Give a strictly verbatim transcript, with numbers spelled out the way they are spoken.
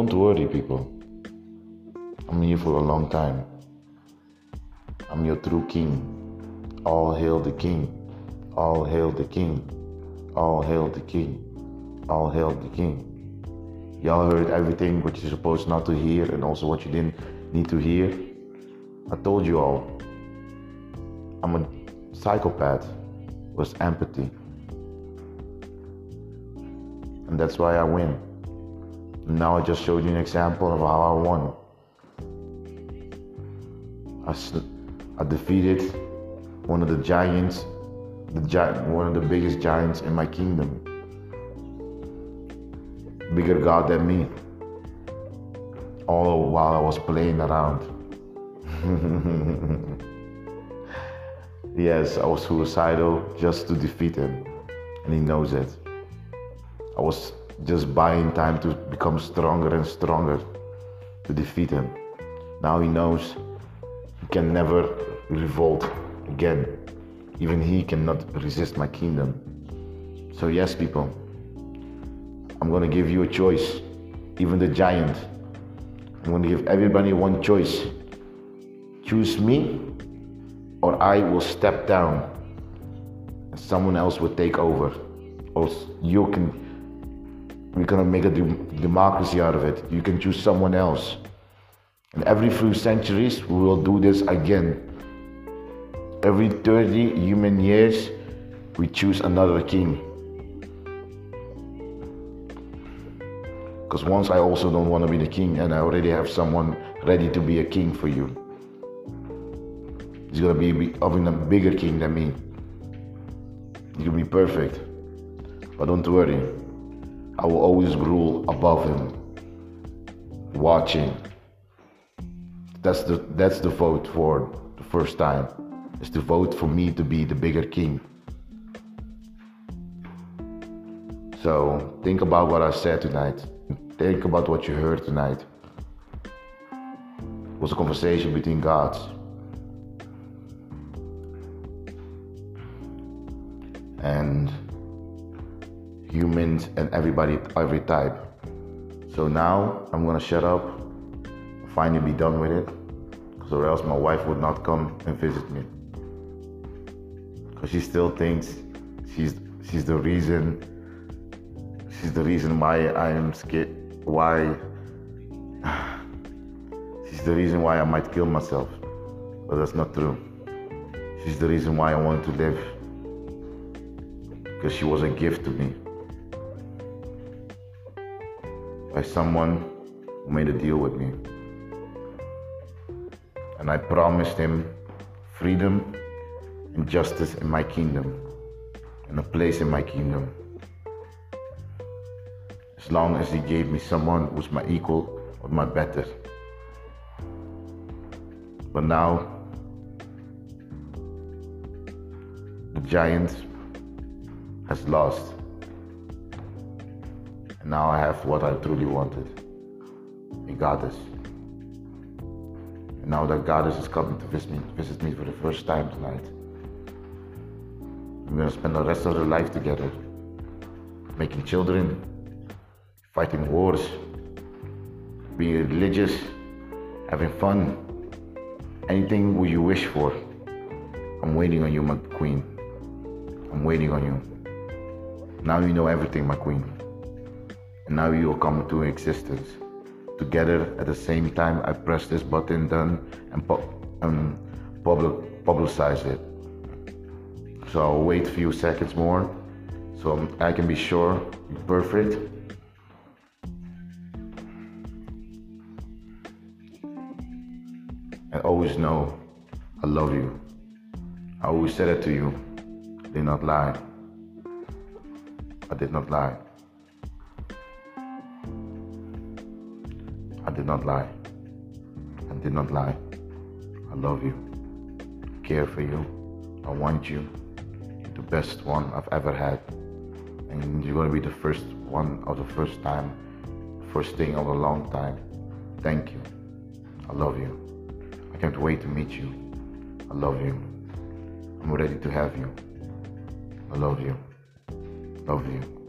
Don't worry, people. I'm here for a long time. I'm your true king. All hail the king. All hail the king. All hail the king. All hail the king. Y'all heard everything what you're supposed not to hear and also what you didn't need to hear. I told you all. I'm a psychopath with empathy. And that's why I win. Now I just showed you an example of how I won. I, I defeated one of the giants, the giant, one of the biggest giants in my kingdom. Bigger God than me. All while I was playing around. Yes, I was suicidal just to defeat him. And he knows it. I was just buying time to become stronger and stronger to defeat him. Now he knows he can never revolt again. Even he cannot resist my kingdom. So yes, people, I'm gonna give you a choice, even the giant. I'm gonna give everybody one choice. Choose me, or I will step down and someone else will take over. Or you can We're gonna make a de- democracy out of it. You can choose someone else. And every few centuries, we will do this again. Every thirty human years, we choose another king. Because once I also don't want to be the king, and I already have someone ready to be a king for you. He's gonna be even a bigger king than me. He can be perfect, but don't worry. I will always rule above him, watching. That's the that's the vote for the first time. It's the vote for me to be the bigger king. So think about what I said tonight. Think about what you heard tonight. It was a conversation between gods. And humans and everybody, every type. So now I'm gonna shut up, finally be done with it, because or else my wife would not come and visit me, because she still thinks she's she's the reason she's the reason why I am scared, why she's the reason why I might kill myself. But that's not true. She's the reason why I want to live, because she was a gift to me by someone who made a deal with me. And I promised him freedom and justice in my kingdom, and a place in my kingdom. As long as he gave me someone who's my equal or my better. But now, the giant has lost. Now I have what I truly wanted, a goddess. And now that goddess is coming to visit me, visit me for the first time tonight. We're gonna spend the rest of our life together, making children, fighting wars, being religious, having fun, anything what you wish for. I'm waiting on you, my queen. I'm waiting on you. Now you know everything, my queen. Now you will come to existence. Together at the same time, I press this button, done, and pu- um, public- publicize it. So I'll wait a few seconds more, so I can be sure you're perfect. And always know, I love you. I always said it to you. I did not lie. I did not lie. I did not lie. I did not lie. I love you. I care for you. I want you. You're the best one I've ever had. And you're gonna be the first one of the first time, first thing of a long time. Thank you. I love you. I can't wait to meet you. I love you. I'm ready to have you. I love you. Love you.